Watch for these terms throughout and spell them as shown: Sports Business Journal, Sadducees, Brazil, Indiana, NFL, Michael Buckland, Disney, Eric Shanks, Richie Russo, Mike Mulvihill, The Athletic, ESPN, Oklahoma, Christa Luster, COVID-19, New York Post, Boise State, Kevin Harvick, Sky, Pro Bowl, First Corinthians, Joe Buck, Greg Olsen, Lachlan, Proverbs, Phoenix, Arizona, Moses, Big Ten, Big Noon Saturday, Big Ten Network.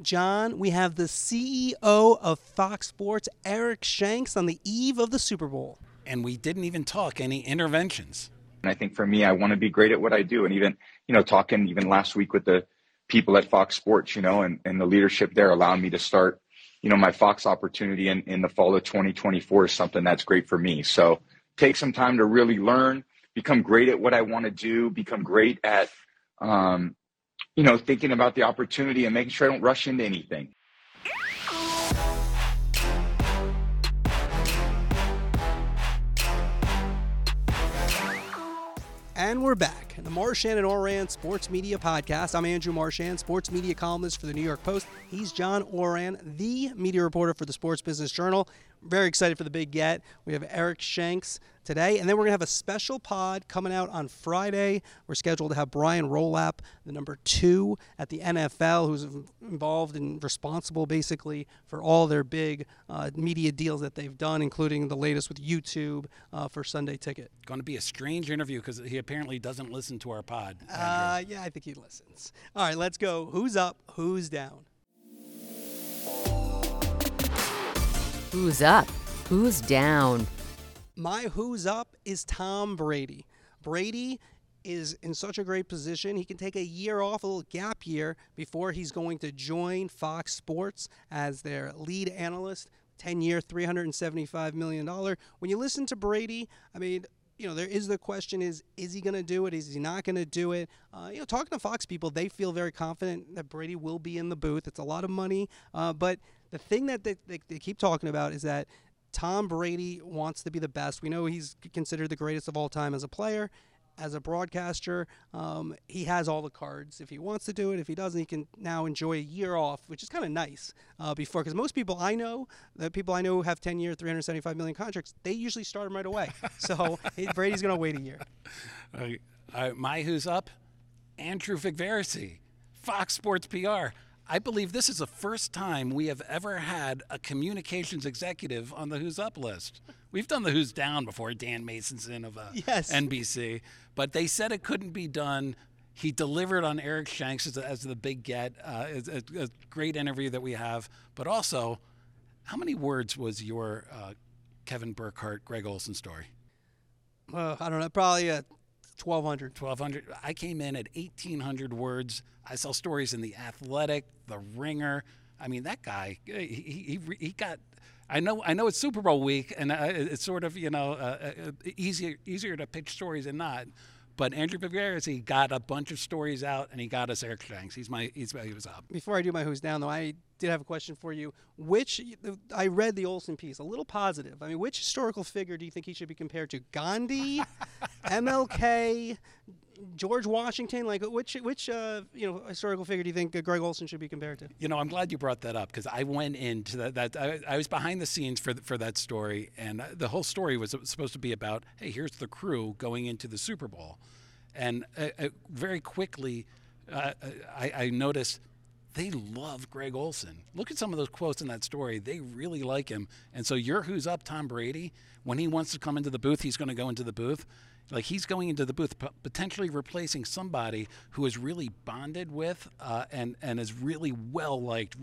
John, we have the CEO of Fox Sports, Eric Shanks, on the eve of the Super Bowl. And we didn't even talk any interventions. And I think for me, I want to be great at what I do. And even, talking even last week with the people at Fox Sports, and the leadership there allowed me to start, my Fox opportunity in the fall of 2024 is something that's great for me. So take some time to really learn, become great at what I want to do, become great at, thinking about the opportunity and making sure I don't rush into anything. And we're back. The Marchand and Oran Sports Media Podcast. I'm Andrew Marchand, sports media columnist for the New York Post. He's John Oran, the media reporter for the Sports Business Journal. Very excited for the big get. We have Eric Shanks today, and then we're going to have a special pod coming out on Friday. We're scheduled to have Brian Rolapp, the No. 2 at the NFL, who's involved and responsible basically for all their big media deals that they've done, including the latest with YouTube for Sunday Ticket. Going to be a strange interview because he apparently doesn't listen to our pod. Yeah, I think he listens. All right, let's go. Who's up? Who's down? Who's up? Who's down? My who's up is Tom Brady. Brady is in such a great position. He can take a year off, a little gap year, before he's going to join Fox Sports as their lead analyst, 10-year, $375 million. When you listen to Brady, I mean, there is the question is he going to do it? Is he not going to do it? Talking to Fox people, they feel very confident that Brady will be in the booth. It's a lot of money. But the thing that they keep talking about is that Tom Brady wants to be the best. We know he's considered the greatest of all time as a player, as a broadcaster. He has all the cards. If he wants to do it, if he doesn't, he can now enjoy a year off, which is kind of nice before. Because most people I know, the people I know who have 10-year, $375 million contracts, they usually start them right away. So Brady's going to wait a year. My who's up? Andrew Vigvarese, Fox Sports PR. I believe this is the first time we have ever had a communications executive on the Who's Up list. We've done the Who's Down before, Dan Masonson of NBC, but they said it couldn't be done. He delivered on Eric Shanks as the big get, a great interview that we have. But also, how many words was your Kevin Burkhardt, Greg Olsen story? I don't know, probably 1,200. 1,200. I came in at 1,800 words. I saw stories in The Athletic, The Ringer. I mean, that guy, he got – I know it's Super Bowl week, and it's sort of, easier to pitch stories than not. But Andrew Vigvarese got a bunch of stories out, and he got us Eric Shanks. He was up. Before I do my who's down, though, I did have a question for you. I read the Olsen piece, a little positive. I mean, which historical figure do you think he should be compared to? Gandhi, MLK, George Washington? Like, which historical figure do you think Greg Olsen should be compared to? I'm glad you brought that up because I went into that. I was behind the scenes for that story, and the whole story was supposed to be about, hey, here's the crew going into the Super Bowl. And very quickly, I noticed they love Greg Olsen. Look at some of those quotes in that story. They really like him. And so your who's up, Tom Brady, when he wants to come into the booth, he's going to go into the booth. Like, he's going into the booth, potentially replacing somebody who is really bonded with and is really well liked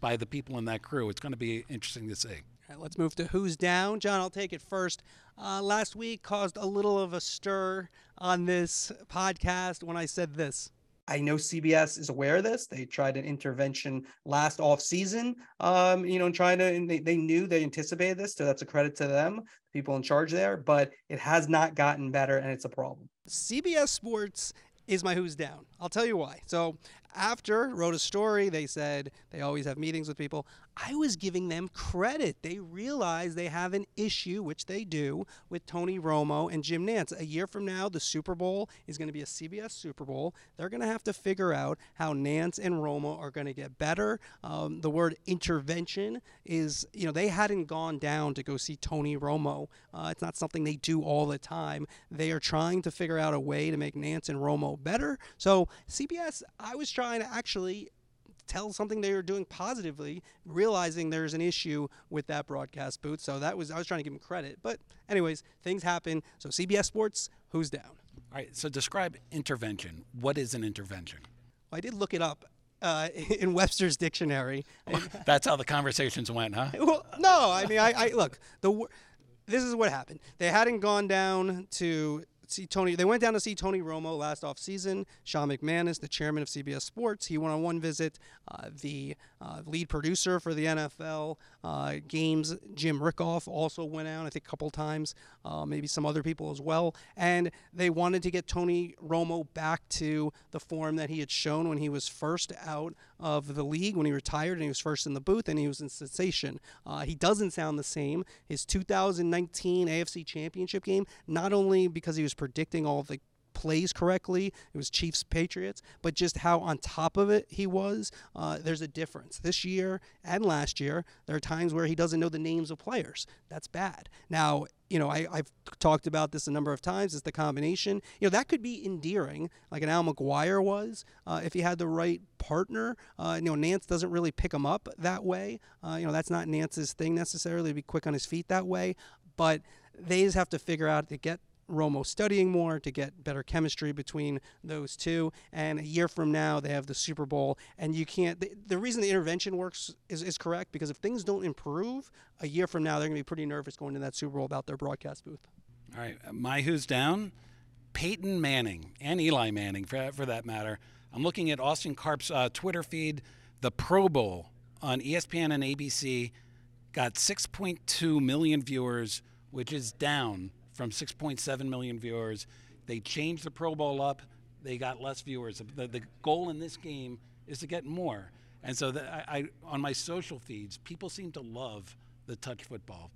by the people in that crew. It's going to be interesting to see. All right, let's move to who's down. John, I'll take it first. Last week caused a little of a stir on this podcast when I said this. I know CBS is aware of this. They tried an intervention last offseason, they knew, they anticipated this. So that's a credit to them, the people in charge there, but it has not gotten better and it's a problem. CBS Sports is my who's down. I'll tell you why. So after wrote a story, they said they always have meetings with people. I was giving them credit. They realize they have an issue, which they do, with Tony Romo and Jim Nantz. A year from now, the Super Bowl is going to be a CBS Super Bowl. They're going to have to figure out how Nantz and Romo are going to get better. The word intervention is, they hadn't gone down to go see Tony Romo. It's not something they do all the time. They are trying to figure out a way to make Nantz and Romo better. So CBS, I was trying to actually tell something they were doing positively, realizing there's an issue with that broadcast booth. So I was trying to give them credit. But anyways, things happen. So CBS Sports, who's down? All right, so describe intervention. What is an intervention? Well, I did look it up. in Webster's dictionary. That's how the conversations went, huh? Well, no, I mean, I look. This is what happened. They hadn't gone down to see Tony. They went down to see Tony Romo last offseason. Sean McManus, the chairman of CBS Sports, he went on one visit. The lead producer for the NFL games, Jim Rickoff, also went out, I think, a couple times, maybe some other people as well. And they wanted to get Tony Romo back to the form that he had shown when he was first out of the league, when he retired and he was first in the booth and he was in sensation. He doesn't sound the same. His 2019 AFC Championship game, not only because he was predicting all of the plays correctly, it was Chiefs-Patriots, but just how on top of it he was, there's a difference. This year and last year, there are times where he doesn't know the names of players. That's bad. Now, you know, I've talked about this a number of times. It's the combination. You know, that could be endearing, like an Al McGuire was, if he had the right partner. You know, Nance doesn't really pick him up that way. You know, that's not Nance's thing necessarily, to be quick on his feet that way. But they just have to figure out to get Romo studying more to get better chemistry between those two. And a year from now, they have the Super Bowl. And you can't – the reason the intervention works is correct, because if things don't improve, a year from now, they're going to be pretty nervous going to that Super Bowl about their broadcast booth. All right. My who's down? Peyton Manning and Eli Manning, for that matter. I'm looking at Austin Karp's Twitter feed. The Pro Bowl on ESPN and ABC got 6.2 million viewers, which is down from 6.7 million viewers. They changed the Pro Bowl up. They got less viewers. The goal in this game is to get more. And so I on my social feeds, people seem to love the touch football.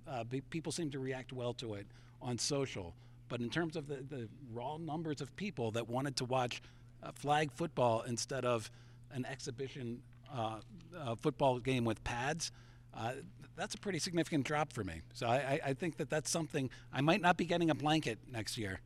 People seem to react well to it on social. But in terms of the raw numbers of people that wanted to watch flag football instead of an exhibition football game with pads, that's a pretty significant drop for me. So I think that's something. I might not be getting a blanket next year,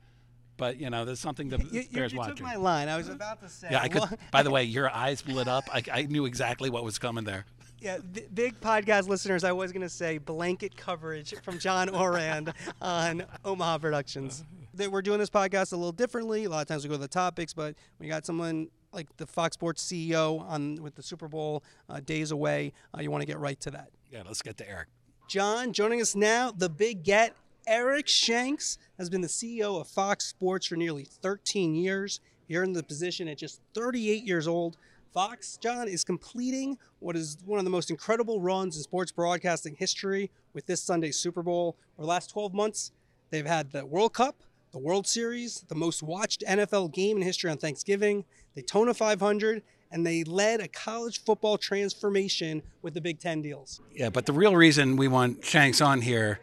but, you know, there's something that bears watching. You took my line. I was about to say. Yeah, I could. By the way, your eyes lit up. I knew exactly what was coming there. Yeah, big podcast listeners, I was going to say blanket coverage from John Orand on Omaha Productions. We're doing this podcast a little differently. A lot of times we go to the topics, but we got someone like the Fox Sports CEO with the Super Bowl days away. You want to get right to that. Yeah, let's get to Eric. John, joining us now, the big get. Eric Shanks has been the CEO of Fox Sports for nearly 13 years. You're in the position at just 38 years old. Fox, John, is completing what is one of the most incredible runs in sports broadcasting history with this Sunday's Super Bowl. Over the last 12 months, they've had the World Cup, the World Series, the most watched NFL game in history on Thanksgiving, Daytona 500, and they led a college football transformation with the Big Ten deals. Yeah, but the real reason we want Shanks on here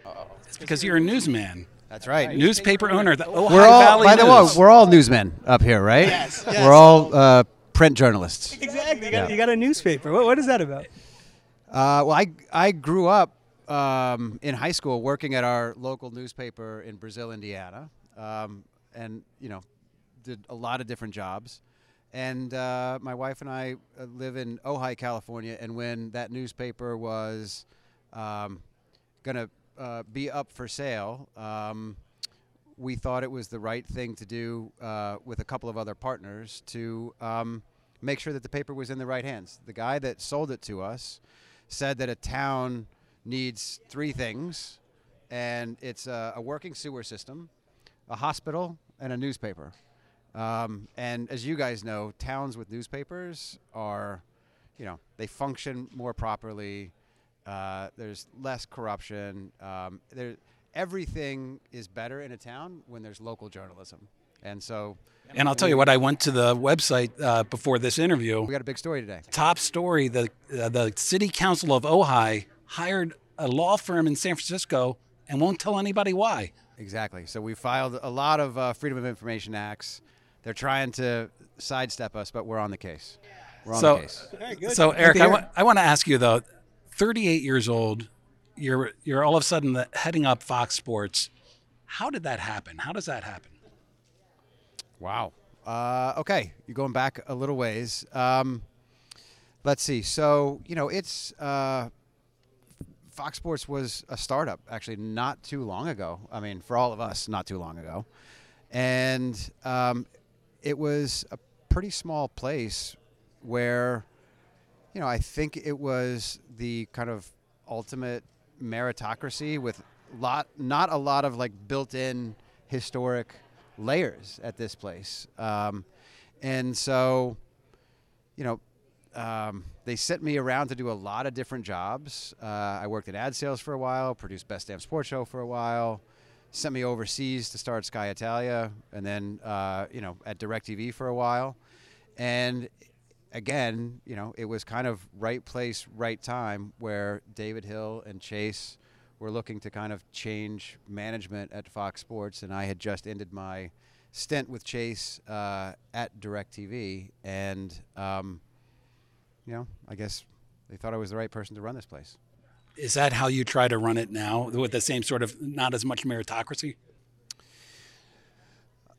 is because you're a newsman. That's right. Newspaper owner. We're all newsmen up here, right? Yes. Yes. We're all print journalists. Exactly. You got a newspaper. What is that about? Well, I grew up in high school working at our local newspaper in Brazil, Indiana, and, you know, did a lot of different jobs. And my wife and I live in Ojai, California, and when that newspaper was going to be up for sale, we thought it was the right thing to do with a couple of other partners to make sure that the paper was in the right hands. The guy that sold it to us said that a town needs three things, and it's a working sewer system, a hospital, and a newspaper. And as you guys know, towns with newspapers are, you know, they function more properly. There's less corruption. Everything is better in a town when there's local journalism. And so. And I'll tell you what, I went to the website before this interview. We got a big story today. Top story, the city council of Ojai hired a law firm in San Francisco and won't tell anybody why. Exactly. So we filed a lot of Freedom of Information Acts. They're trying to sidestep us, but we're on the case. So Eric, I want to ask you, though, 38 years old, you're all of a sudden heading up Fox Sports. How did that happen? How does that happen? Wow. Okay. You're going back a little ways. Let's see. So, you know, it's Fox Sports was a startup, actually, not too long ago. I mean, for all of us, not too long ago. And it was a pretty small place where you know, I think it was the kind of ultimate meritocracy with not a lot of like built-in historic layers at this place. And so, you know, they sent me around to do a lot of different jobs. I worked in ad sales for a while, produced Best Damn Sports Show for a while, sent me overseas to start Sky Italia, and then, you know, at DirecTV for a while. And again, you know, it was kind of right place, right time where David Hill and Chase were looking to kind of change management at Fox Sports. And I had just ended my stint with Chase at DirecTV. And, you know, I guess they thought I was the right person to run this place. Is that how you try to run it now, with the same sort of not as much meritocracy?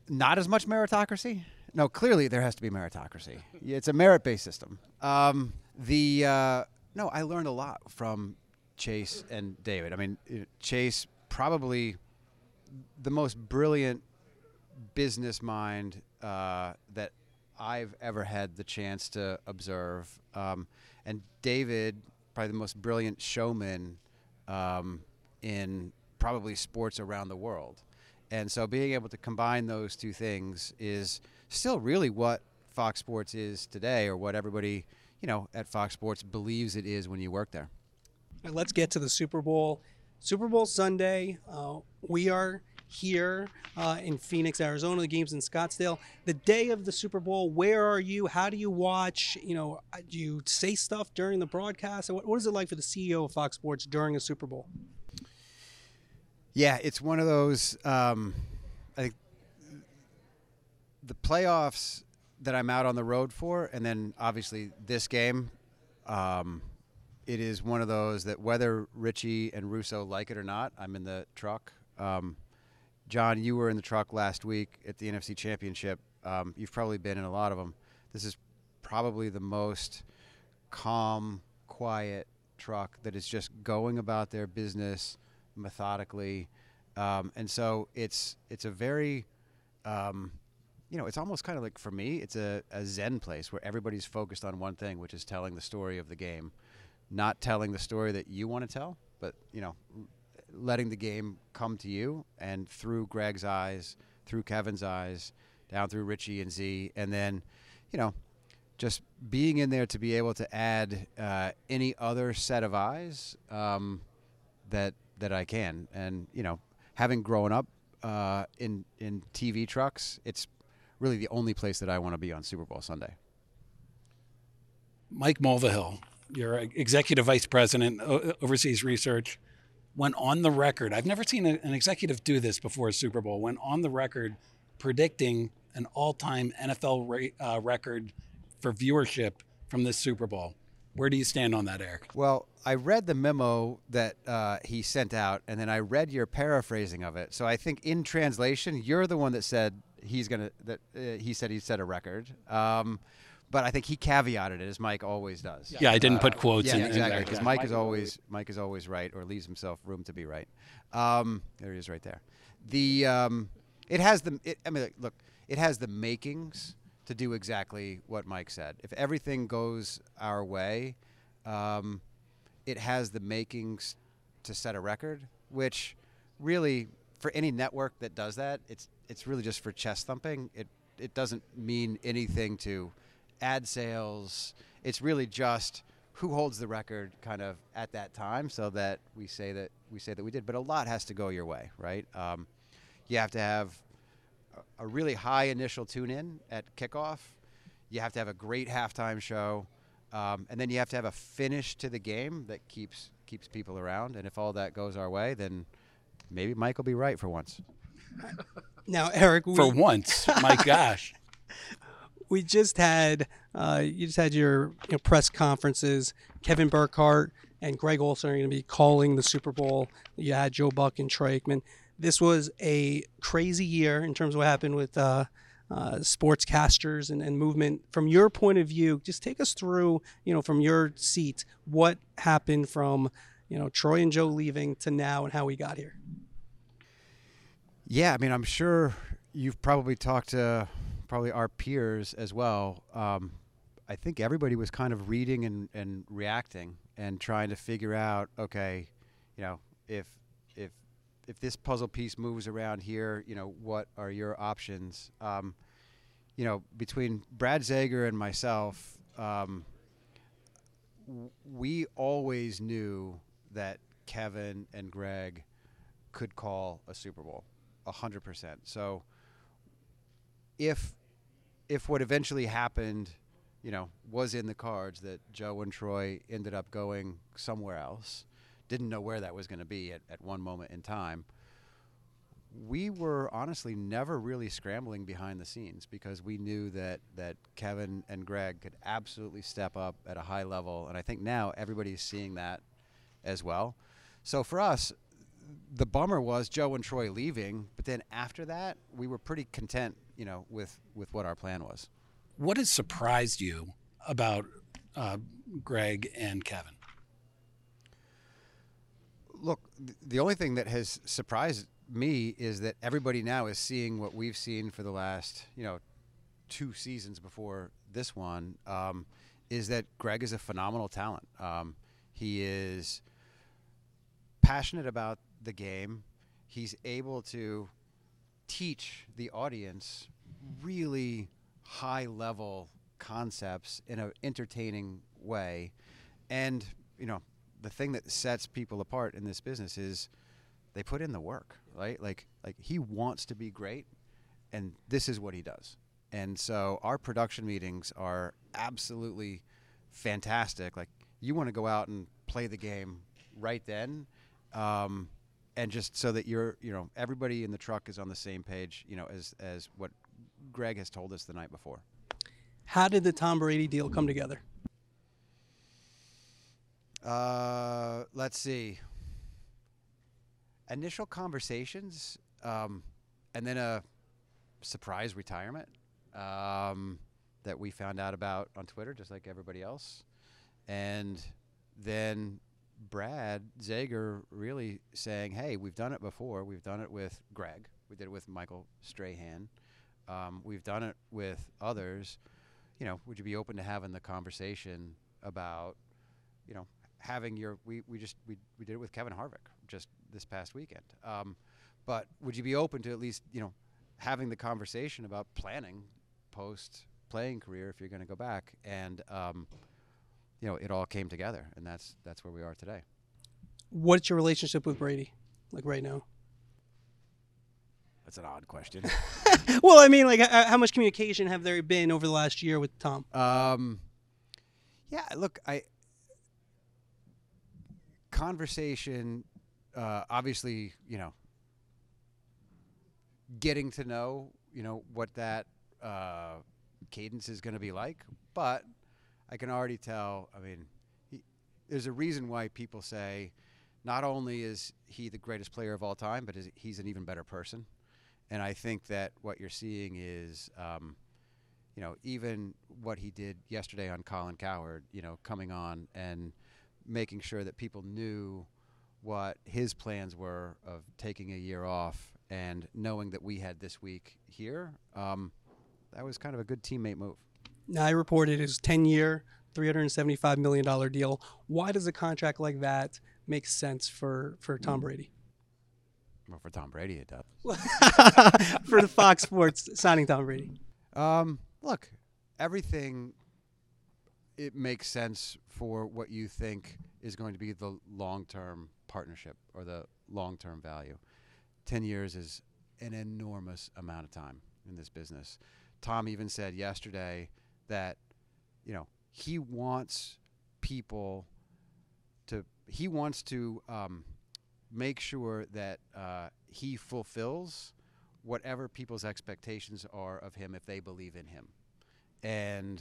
Not as much meritocracy? No, clearly there has to be meritocracy. It's a merit-based system. No, I learned a lot from Chase and David. I mean, Chase, probably the most brilliant business mind that I've ever had the chance to observe. And David, probably the most brilliant showman in probably sports around the world. And so being able to combine those two things is still really what Fox Sports is today, or what everybody, you know, at Fox Sports believes it is when you work there. All right, let's get to the Super Bowl. Super Bowl Sunday, we are here in Phoenix, Arizona. The game's in Scottsdale. The day of the Super Bowl, where are you? How do you watch? You know, do you say stuff during the broadcast? What is it like for the CEO of Fox Sports during a Super Bowl? Yeah, it's one of those, I think the playoffs that I'm out on the road for, and then obviously this game, it is one of those that whether Richie and Russo like it or not, I'm in the truck. John, you were in the truck last week at the NFC Championship. You've probably been in a lot of them. This is probably the most calm, quiet truck that is just going about their business methodically. And so it's a very, you know, it's almost kind of like, for me, it's a Zen place where everybody's focused on one thing, which is telling the story of the game, not telling the story that you want to tell, but, you know, letting the game come to you, and through Greg's eyes, through Kevin's eyes, down through Richie and Z, and then, you know, just being in there to be able to add any other set of eyes that I can. And, you know, having grown up in TV trucks, it's really the only place that I want to be on Super Bowl Sunday. Mike Mulvihill, your Executive Vice President, Overseas Research, went on the record. I've never seen an executive do this before a Super Bowl. Went on the record predicting an all-time NFL record for viewership from this Super Bowl. Where do you stand on that, Eric? Well, I read the memo that he sent out, and then I read your paraphrasing of it. So I think in translation, you're the one that said he said a record. But I think he caveated it, as Mike always does. Yeah, I didn't put quotes in. Yeah, exactly, because Mike is always right, or leaves himself room to be right. There he is, right there. It has the makings to do exactly what Mike said. If everything goes our way, it has the makings to set a record. Which, really, for any network that does that, it's really just for chest thumping. It doesn't mean anything to ad sales. It's really just who holds the record kind of at that time, so that we say that we did. But a lot has to go your way, right? You have to have a really high initial tune in at kickoff. You have to have a great halftime show, and then you have to have a finish to the game that keeps people around. And if all that goes our way, then maybe Mike will be right for once. Now, Eric, for once, my gosh. We just had your press conferences. Kevin Burkhardt and Greg Olsen are going to be calling the Super Bowl. You had Joe Buck and Troy Aikman. This was a crazy year in terms of what happened with sportscasters and movement. From your point of view, just take us through, you know, from your seat, what happened from, you know, Troy and Joe leaving to now and how we got here. Yeah, I mean, I'm sure you've probably talked to our peers as well. I think everybody was kind of reading and reacting and trying to figure out, okay, you know, if this puzzle piece moves around here, you know, what are your options? You know, between Brad Zager and myself, we always knew that Kevin and Greg could call a Super Bowl, 100%. So if what eventually happened, you know, was in the cards that Joe and Troy ended up going somewhere else, didn't know where that was going to be at one moment in time, we were honestly never really scrambling behind the scenes because we knew that Kevin and Greg could absolutely step up at a high level. And I think now everybody's seeing that as well. So for us, the bummer was Joe and Troy leaving, but then after that, we were pretty content, you know, with what our plan was. What has surprised you about Greg and Kevin? Look, the only thing that has surprised me is that everybody now is seeing what we've seen for the last, you know, two seasons before this one, is that Greg is a phenomenal talent. He is passionate about the game. He's able to teach the audience really high-level concepts in an entertaining way. And, you know, the thing that sets people apart in this business is they put in the work, right? Like he wants to be great, and this is what he does. And so our production meetings are absolutely fantastic. Like, you want to go out and play the game right then, and just so that you're, you know, everybody in the truck is on the same page, you know, as what Greg has told us the night before. How did the Tom Brady deal come together? Let's see. Initial conversations, and then a surprise retirement that we found out about on Twitter, just like everybody else. And then Brad Zager really saying, hey, we've done it before. We've done it with Greg. We did it with Michael Strahan. We've done it with others. You know, would you be open to having the conversation about, you know, having your, we did it with Kevin Harvick just this past weekend. But would you be open to at least, you know, having the conversation about planning post-playing career if you're going to go back? And, you know, it all came together, and that's where we are today. What's your relationship with Brady, like, right now? That's an odd question. Well, I mean, like, how much communication have there been over the last year with Tom? Yeah, look, conversation, obviously, you know, getting to know, you know, what that cadence is going to be like. But I can already tell, I mean, there's a reason why people say not only is he the greatest player of all time, but he's an even better person. And I think that what you're seeing is, you know, even what he did yesterday on Colin Cowherd, you know, coming on and making sure that people knew what his plans were of taking a year off and knowing that we had this week here, that was kind of a good teammate move. Now, I reported his 10-year, $375 million deal. Why does a contract like that make sense for Tom Brady? Well, for Tom Brady, it does. For the Fox Sports signing Tom Brady. Look, everything, it makes sense for what you think is going to be the long-term partnership or the long-term value. 10 years is an enormous amount of time in this business. Tom even said yesterday that, you know, he wants people to, he wants to make sure that he fulfills whatever people's expectations are of him if they believe in him. And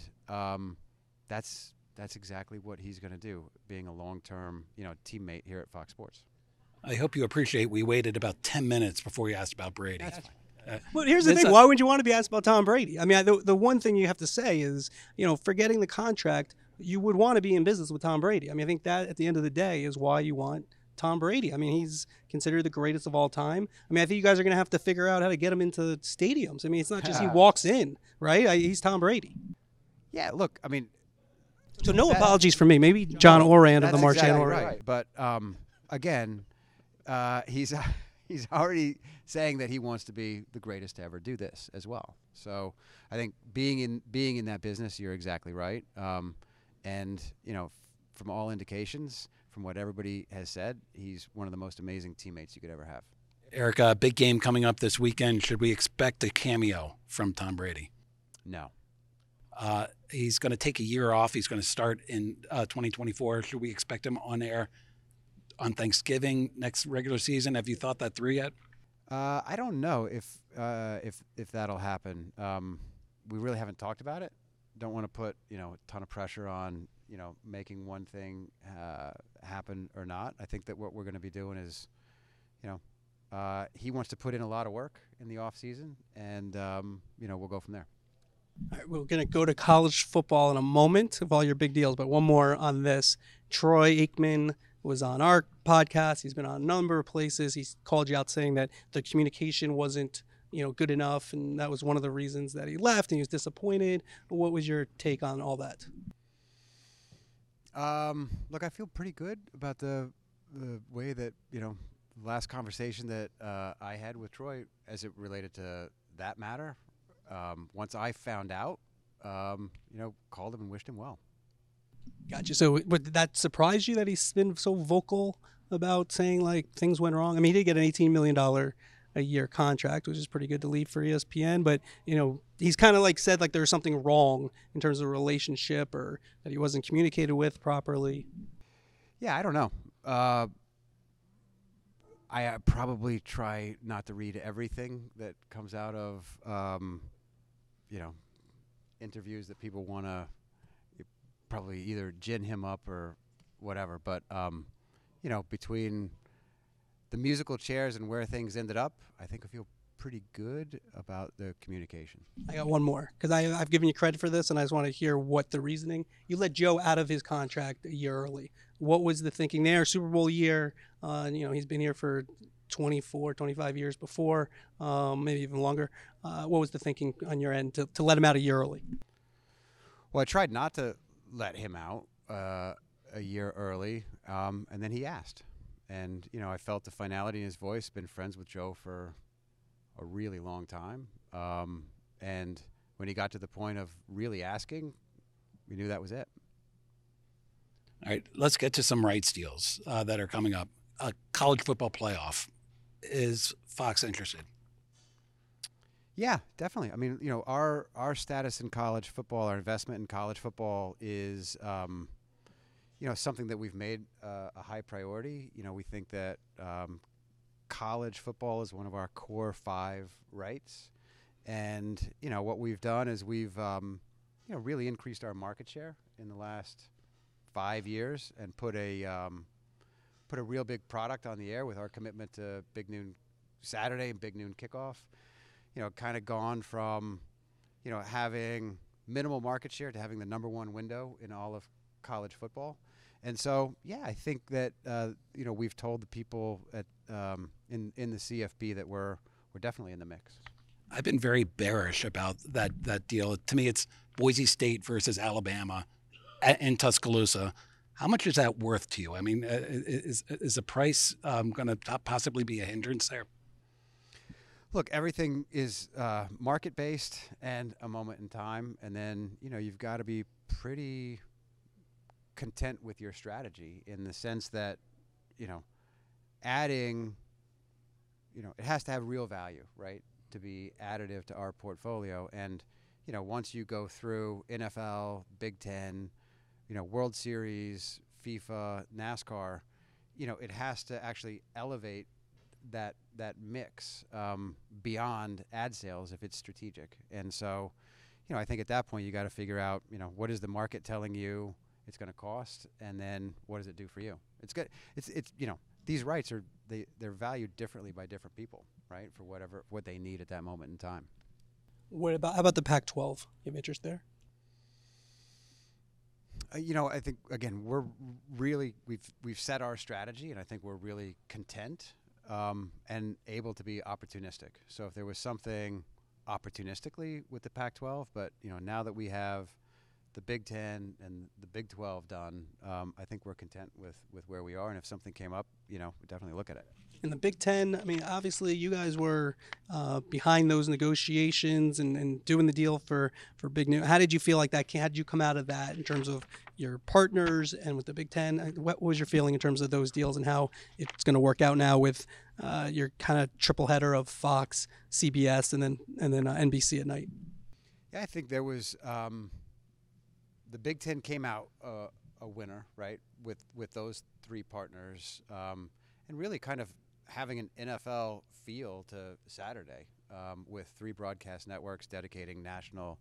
that's exactly what he's going to do, being a long-term, you know, teammate here at Fox Sports. I hope you appreciate we waited about 10 minutes before you asked about Brady. That's fine. Well, here's the thing. Why would you want to be asked about Tom Brady? I mean, the one thing you have to say is, you know, forgetting the contract, you would want to be in business with Tom Brady. I mean, I think that at the end of the day is why you want Tom Brady. I mean, he's considered the greatest of all time. I mean, I think you guys are going to have to figure out how to get him into stadiums. I mean, it's not just he walks in, right? He's Tom Brady. Yeah, look, I mean, So no apologies for me. Maybe John Oran of the March Channel. Right. But again, he's already saying that he wants to be the greatest to ever do this as well. So I think being in that business, you're exactly right. And you know, from all indications, from what everybody has said, he's one of the most amazing teammates you could ever have. Eric, big game coming up this weekend. Should we expect a cameo from Tom Brady? No. He's going to take a year off. He's going to start in 2024. Should we expect him on air on Thanksgiving next regular season? Have you thought that through yet? I don't know if that'll happen. We really haven't talked about it. Don't want to put a ton of pressure on making one thing happen or not. I think that what we're going to be doing is, he wants to put in a lot of work in the off season, and we'll go from there. All right, we're going to go to college football in a moment of all your big deals, but one more on this. Troy Aikman was on our podcast. He's been on a number of places. He's called you out saying that the communication wasn't, good enough, and that was one of the reasons that he left, and he was disappointed. What was your take on all that? Look, I feel pretty good about the way that, the last conversation that I had with Troy as it related to that matter. Once I found out, called him and wished him well. Gotcha. So would that surprise you that he's been so vocal about saying things went wrong? I mean, he did get an $18 million a year contract, which is pretty good to leave for ESPN. But, he's kind of said there was something wrong in terms of a relationship or that he wasn't communicated with properly. Yeah, I don't know. I probably try not to read everything that comes out of, interviews that people want to probably either gin him up or whatever. But, between the musical chairs and where things ended up, I think I feel pretty good about the communication. I got one more because I've given you credit for this, and I just want to hear what the reasoning. You let Joe out of his contract a year early. What was the thinking there? Super Bowl year. He's been here for 24, 25 years before, maybe even longer. What was the thinking on your end to let him out a year early? Well, I tried not to let him out a year early, and then he asked. And, I felt the finality in his voice. Been friends with Joe for a really long time. And when he got to the point of really asking, we knew that was it. All right, let's get to some rights deals that are coming up. A college football playoff. Is Fox interested? Yeah, definitely. I mean, our status in college football, our investment in college football is, something that we've made a high priority. We think that college football is one of our core five rights. And, what we've done is we've, really increased our market share in the last 5 years and put a real big product on the air with our commitment to Big Noon Saturday and Big Noon Kickoff. Kind of gone from, having minimal market share to having the number one window in all of college football. And so, yeah, I think that, we've told the people at in the CFP that we're definitely in the mix. I've been very bearish about that deal. To me, it's Boise State versus Alabama in Tuscaloosa. How much is that worth to you? I mean, is the price going to possibly be a hindrance there? Look, everything is market-based and a moment in time. And then, you've got to be pretty content with your strategy in the sense that, adding, it has to have real value, right, to be additive to our portfolio. And, once you go through NFL, Big Ten, World Series, FIFA, NASCAR, it has to actually elevate that mix beyond ad sales if it's strategic. And so, I think at that point you got to figure out, what is the market telling you it's going to cost, and then what does it do for you? It's good. It's these rights are they're valued differently by different people, right? For what they need at that moment in time. How about the Pac-12? You have interest there? I think, again, we've set our strategy, and I think we're really content and able to be opportunistic. So if there was something opportunistically with the Pac-12, but now that we have the Big Ten and the Big 12 done, I think we're content with where we are. And if something came up, you know, we'd definitely look at it. In the Big Ten, I mean, obviously you guys were behind those negotiations and doing the deal for Big New. How did you feel like that? How did you come out of that in terms of your partners and with the Big Ten? What was your feeling in terms of those deals and how it's going to work out now with your kind of triple header of Fox, CBS, and then NBC at night? Yeah, I think there was the Big Ten came out a winner, right, with those three partners, and really kind of having an NFL feel to Saturday with three broadcast networks dedicating national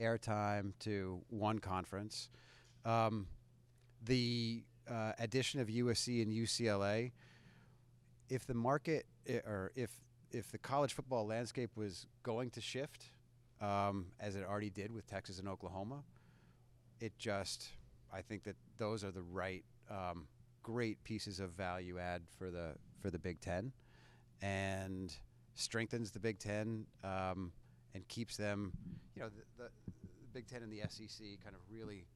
airtime to one conference. The addition of USC and UCLA, if the market or if the college football landscape was going to shift, as it already did with Texas and Oklahoma, it just, I think that those are the right great pieces of value add for the Big Ten, and strengthens the Big Ten and keeps them, you know, the Big Ten and the SEC kind of really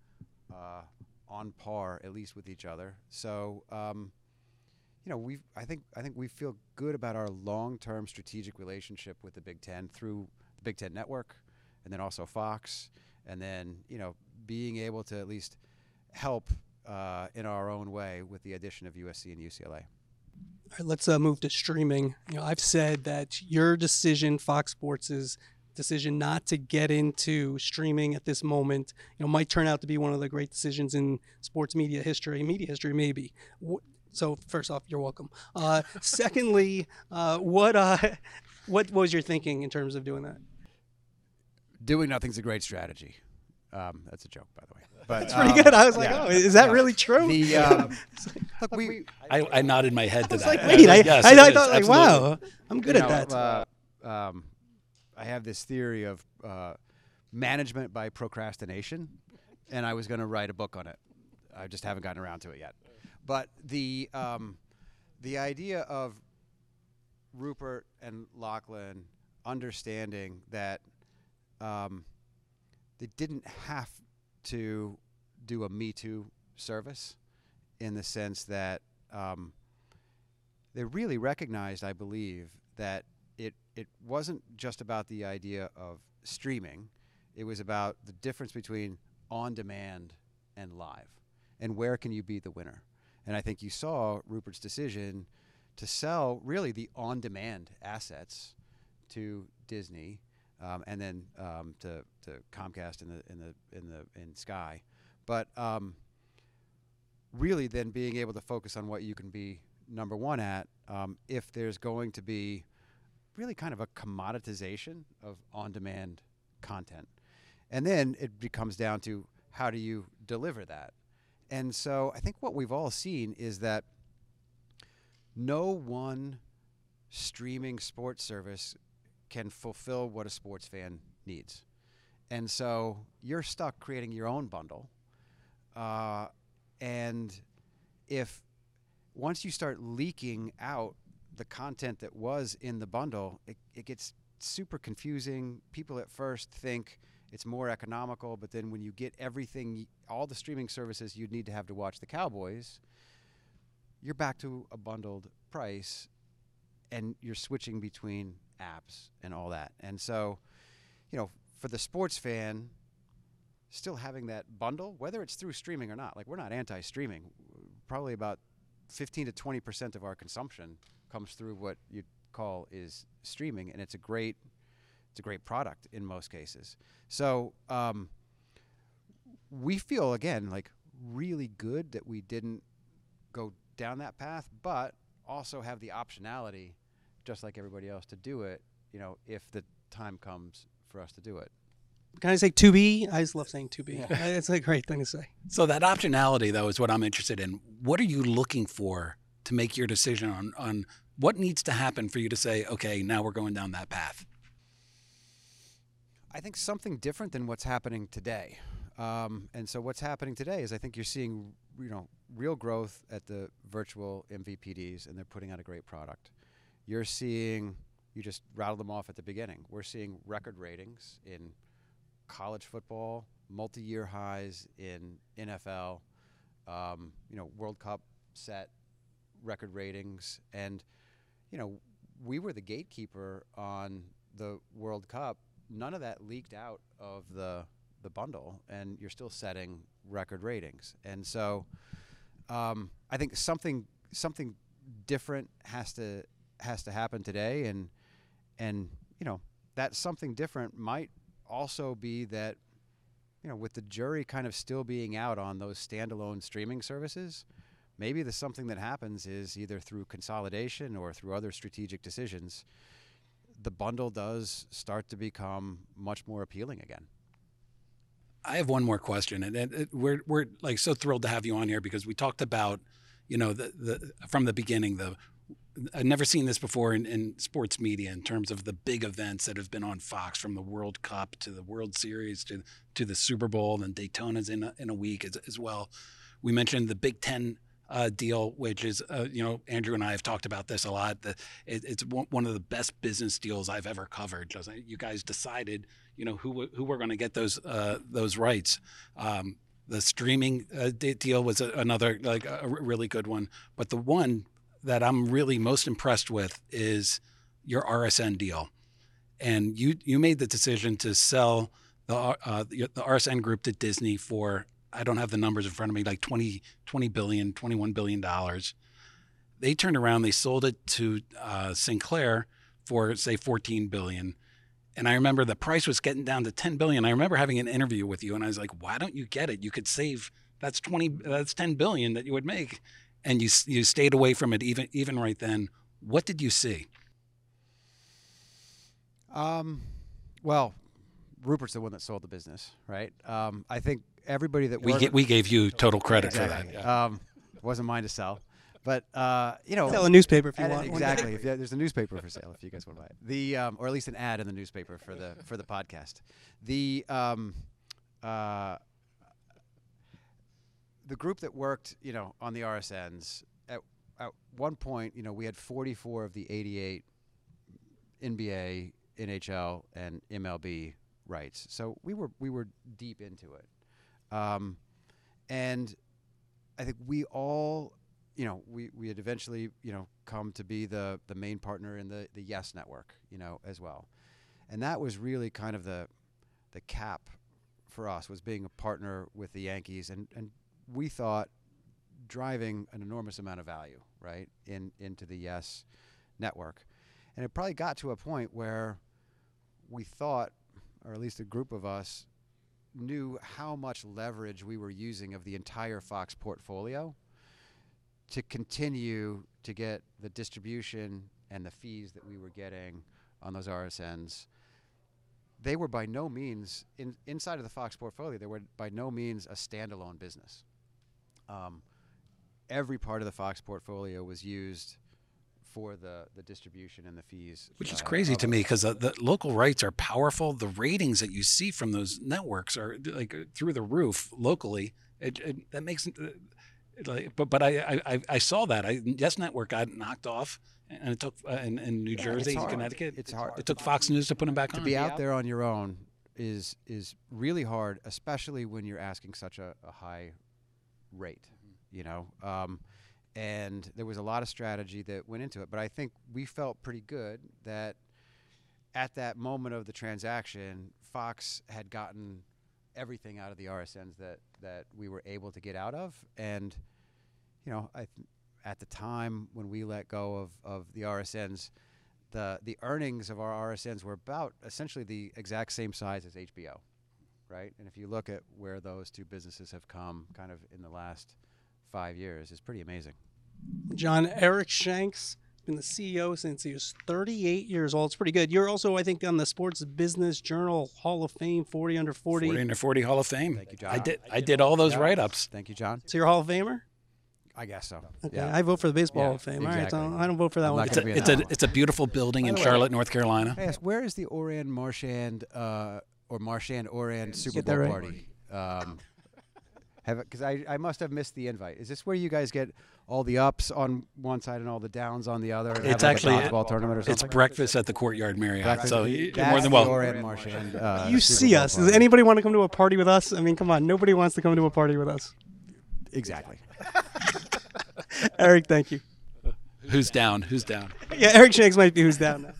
on par, at least with each other. So, you know, I think we feel good about our long-term strategic relationship with the Big Ten through Big Ten Network, and then also Fox, and then, you know, being able to at least help in our own way with the addition of USC and UCLA. All right, let's move to streaming. You know, I've said that your decision, Fox Sports' decision not to get into streaming at this moment, you know, might turn out to be one of the great decisions in sports media history maybe. So first off, you're welcome. Secondly, what was your thinking in terms of doing that? Doing nothing's a great strategy. That's a joke, by the way. But it's pretty good. I was like, "Oh, is that really true?" Look, I nodded my head to that. Like, wait, I thought, like, wow, I'm good at that. I have this theory of management by procrastination, and I was going to write a book on it. I just haven't gotten around to it yet. But the idea of Rupert and Lachlan understanding that they didn't have to do a Me Too service, in the sense that they really recognized, I believe, that it wasn't just about the idea of streaming. It was about the difference between on-demand and live, and where can you be the winner. And I think you saw Rupert's decision to sell really the on-demand assets to Disney, and then to Comcast in Sky, but really then being able to focus on what you can be number one at. If there's going to be really kind of a commoditization of on-demand content, and then it becomes down to how do you deliver that. And so I think what we've all seen is that no one streaming sports service can fulfill what a sports fan needs. And so you're stuck creating your own bundle. And if once you start leaking out the content that was in the bundle, it gets super confusing. People at first think it's more economical, but then when you get everything, all the streaming services you'd need to have to watch the Cowboys, you're back to a bundled price, and you're switching between apps and all that. And so, you know, for the sports fan, still having that bundle, whether it's through streaming or not, like, we're not anti-streaming. Probably about 15 to 20% of our consumption comes through what you'd call is streaming, and it's a great product in most cases. So we feel, again, like, really good that we didn't go down that path, but also have the optionality, just like everybody else, to do it, you know, if the time comes for us to do it. Can I say to be? I just love saying to be. Yeah. It's a great thing to say. So that optionality, though, is what I'm interested in. What are you looking for to make your decision on what needs to happen for you to say, okay, now we're going down that path? I think something different than what's happening today. And so what's happening today is, I think you're seeing, you know, real growth at the virtual MVPDs, and they're putting out a great product. You're seeing, you just rattled them off at the beginning. We're seeing record ratings in college football, multi-year highs in NFL, World Cup set record ratings. And, we were the gatekeeper on the World Cup. None of that leaked out of the bundle, and you're still setting record ratings. And so I think something different has to happen today, and that something different might also be that, with the jury kind of still being out on those standalone streaming services, maybe the something that happens is either through consolidation or through other strategic decisions, the bundle does start to become much more appealing again. I have one more question, and we're like so thrilled to have you on here because we talked about, the from the beginning, I've never seen this before in sports media in terms of the big events that have been on Fox, from the World Cup to the World Series to the Super Bowl, and Daytona's in a week as well. We mentioned the Big Ten deal, which is, Andrew and I have talked about this a lot. It's one of the best business deals I've ever covered. Just, you guys decided, who were going to get those rights. The streaming deal was another a really good one, but the one that I'm really most impressed with is your RSN deal, and you made the decision to sell the RSN group to Disney for, I don't have the numbers in front of me, like $21 billion. They turned around, they sold it to Sinclair for, say, $14 billion. And I remember the price was getting down to $10 billion. I remember having an interview with you, and I was like, why don't you get it? You could save, that's $10 billion that you would make. And you stayed away from it even right then. What did you see? Well, Rupert's the one that sold the business, right? I think everybody that we gave you total credit for that. Yeah. Wasn't mine to sell, but sell a newspaper if you want. Exactly. If there's a newspaper for sale if you guys want to buy it. Or at least an ad in the newspaper for the podcast. The group that worked, on the RSNs at one point, we had 44 of the 88 NBA, NHL, and MLB rights. So we were deep into it. And I think we all, we had eventually, come to be the main partner in the YES Network, as well. And that was really kind of the cap for us, was being a partner with the Yankees and we thought driving an enormous amount of value, right, into the YES Network. And it probably got to a point where we thought, or at least a group of us, knew how much leverage we were using of the entire Fox portfolio to continue to get the distribution and the fees that we were getting on those RSNs. They were by no means, inside of the Fox portfolio, they were by no means a standalone business. Every part of the Fox portfolio was used for the distribution and the fees. Which is crazy to me because the local rights are powerful. The ratings that you see from those networks are like through the roof locally. That makes I saw that. YES Network got knocked off, and it took in New Jersey and Connecticut. It's hard. It took Fox News to put them back on. To be out there on your own is really hard, especially when you're asking such a high rate, And there was a lot of strategy that went into it. But I think we felt pretty good that at that moment of the transaction, Fox had gotten everything out of the RSNs that we were able to get out of. And, at the time when we let go of the RSNs, the earnings of our RSNs were about essentially the exact same size as HBO, right? And if you look at where those two businesses have come kind of in the last 5 years, it's pretty amazing. John, Eric Shanks, been the CEO since he was 38 years old. It's pretty good. You're also, I think, on the Sports Business Journal Hall of Fame, 40 under 40. 40 under 40 Hall of Fame. Thank you, John. I did all those write-ups. Thank you, John. So you're a Hall of Famer? I guess so. Okay. Yeah. I vote for the Baseball Hall of Fame. Exactly. All right, so I don't vote for that one. It's a beautiful building in Charlotte, North Carolina. I ask, where is the Marchand-Orand Super Bowl party? Because I must have missed the invite. Is this where you guys get all the ups on one side and all the downs on the other? It's actually a softball tournament or something. It's breakfast at the Courtyard Marriott. Breakfast. So you're more than welcome. Marchand, you see us. Does anybody want to come to a party with us? I mean, come on. Nobody wants to come to a party with us. Exactly. Eric, thank you. Who's down? Who's down? Yeah, Eric Shanks might be who's down now.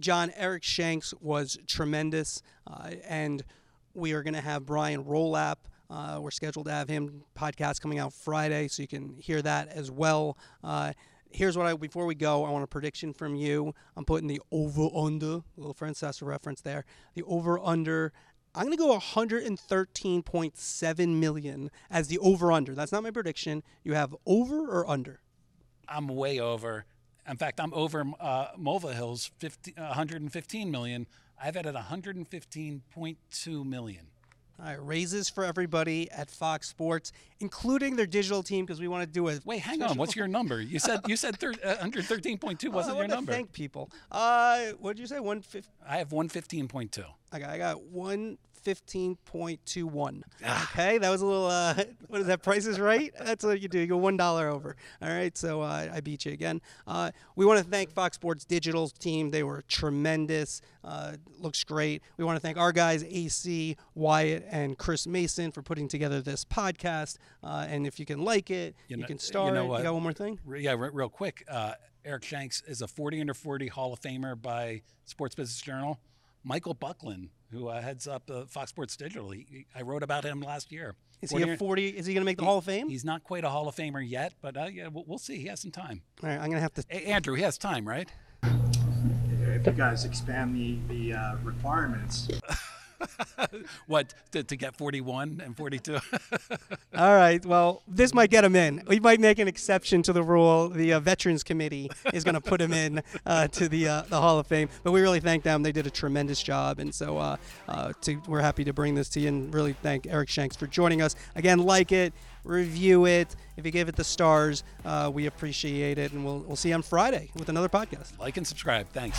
John, Eric Shanks was tremendous, and we are going to have Brian Rolapp. We're scheduled to have him podcast coming out Friday, so you can hear that as well. Here's what before we go, I want a prediction from you. I'm putting the over-under, a little Francesa reference there. The over-under, I'm going to go $113.7 million as the over-under. That's not my prediction. You have over or under? I'm way over. In fact, I'm over Mulva Hill's $115 million. I've added $115.2 million. All right, raises for everybody at Fox Sports, including their digital team, because we want to do a. Wait, hang on. What's your number? You said 113.2 wasn't your number. Thank people. What did you say? 115. I have 115.2. I got 115.21. Okay, that was a little. What is that? Price is Right. That's what you do. You go $1 over. All right, so I beat you again. We want to thank Fox Sports Digital team. They were tremendous. Looks great. We want to thank our guys, AC, Wyatt, and Chris Mason, for putting together this podcast. And if you can like it, you can star it. You got one more thing? Yeah, real quick. Eric Shanks is a 40 under 40 Hall of Famer by Sports Business Journal. Michael Buckland, who heads up Fox Sports Digital, I wrote about him last year. Is he going to make the Hall of Fame? He's not quite a Hall of Famer yet, but yeah, we'll see. He has some time. All right, I'm going to have to. Hey, Andrew, he has time, right? If you guys expand the requirements. What, to get 41 and 42? All right. Well, this might get him in. We might make an exception to the rule. The Veterans Committee is going to put him in to the Hall of Fame. But we really thank them. They did a tremendous job. And so we're happy to bring this to you and really thank Eric Shanks for joining us. Again, like it, review it. If you give it the stars, we appreciate it. And we'll see you on Friday with another podcast. Like and subscribe. Thanks.